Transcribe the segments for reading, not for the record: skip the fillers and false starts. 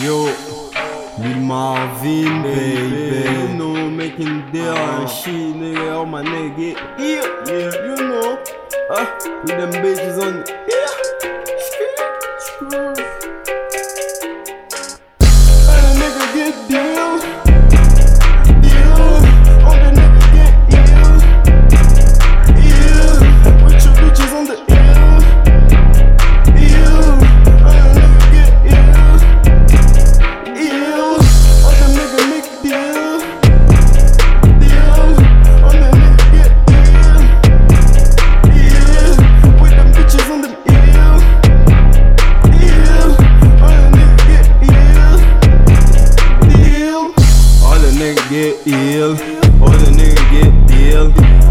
Yo, Lil Marvin, baby. You know, making deal and shit, nigga, all my nigga. Yeah, yeah, you know, with them bitches on the ill. All the niggas get ill.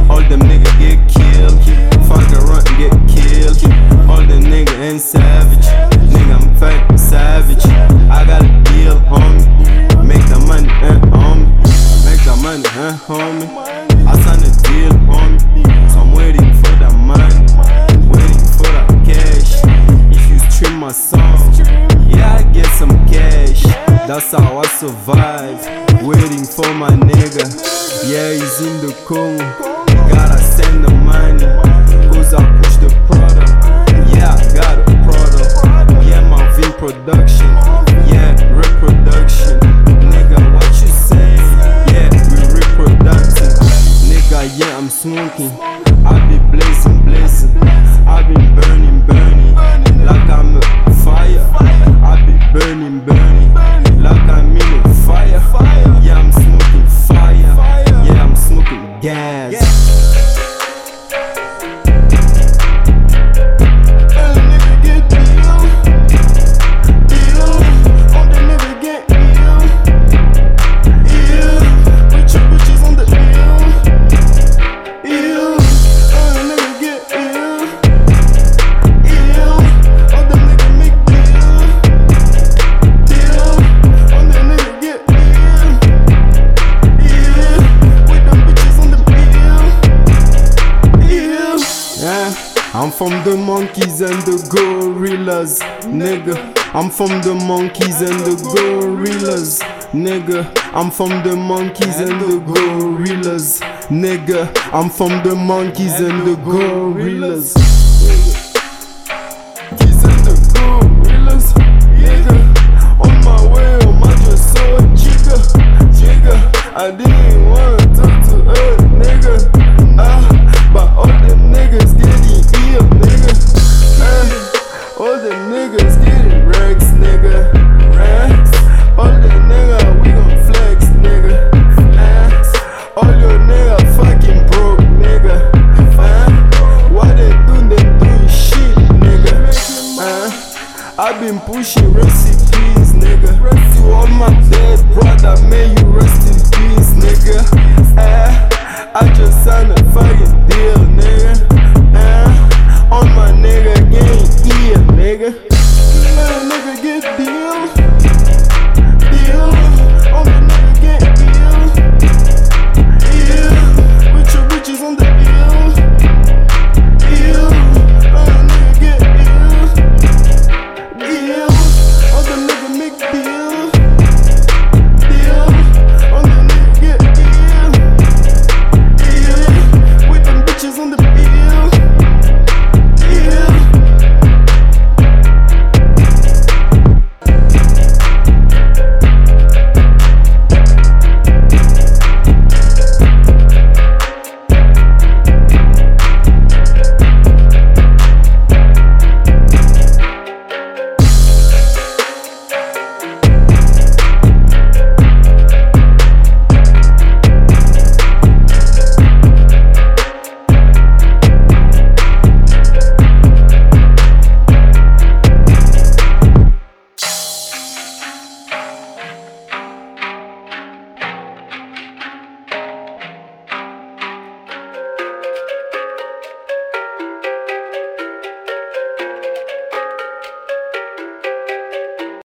All them niggas get killed. Fuck around and get killed. All the niggas ain't savage. Nigga, I'm fat savage. I got a deal, homie. Make the money, homie. Make the money, homie. I signed a deal, homie. So I'm waiting for the money. Waiting for the cash. If you stream my song, yeah, I get some cash. That's how I survive. Waiting for my nigga, yeah, he's in the Congo. Gotta send the money, cause I push the product. Yeah, I got a product. Yeah, Marvin production. Yeah, reproduction. Nigga, what you saying? Yeah, we reproducting. Nigga, yeah, I'm smoking. I be blazing, blazing. I be burning, burning. Like I'm a fire. I be burning, burning. Like I'm in a fire. Yeah, I'm smoking fire. Yeah, I'm smoking gas. I'm from the monkeys and the gorillas, nigga. I'm from the monkeys and the gorillas, nigga. I'm from the monkeys and the gorillas, nigga. I'm from the monkeys and the gorillas. Monkeys and the gorillas, nigga. On my way, on my just so jigger, jigger. I didn't want to talk to her, nigga. But all them niggas getting ill, nigga. All them niggas getting racks, nigga. Racks. All the nigga, we gon' flex, nigga. All your nigga fucking broke, nigga. Why they doing shit, nigga? I been pushing recipes, nigga. To all my dead brother, may you rest in peace, nigga. I just signed a fucking deal, nigga. On my nigga, gang, yeah, nigga.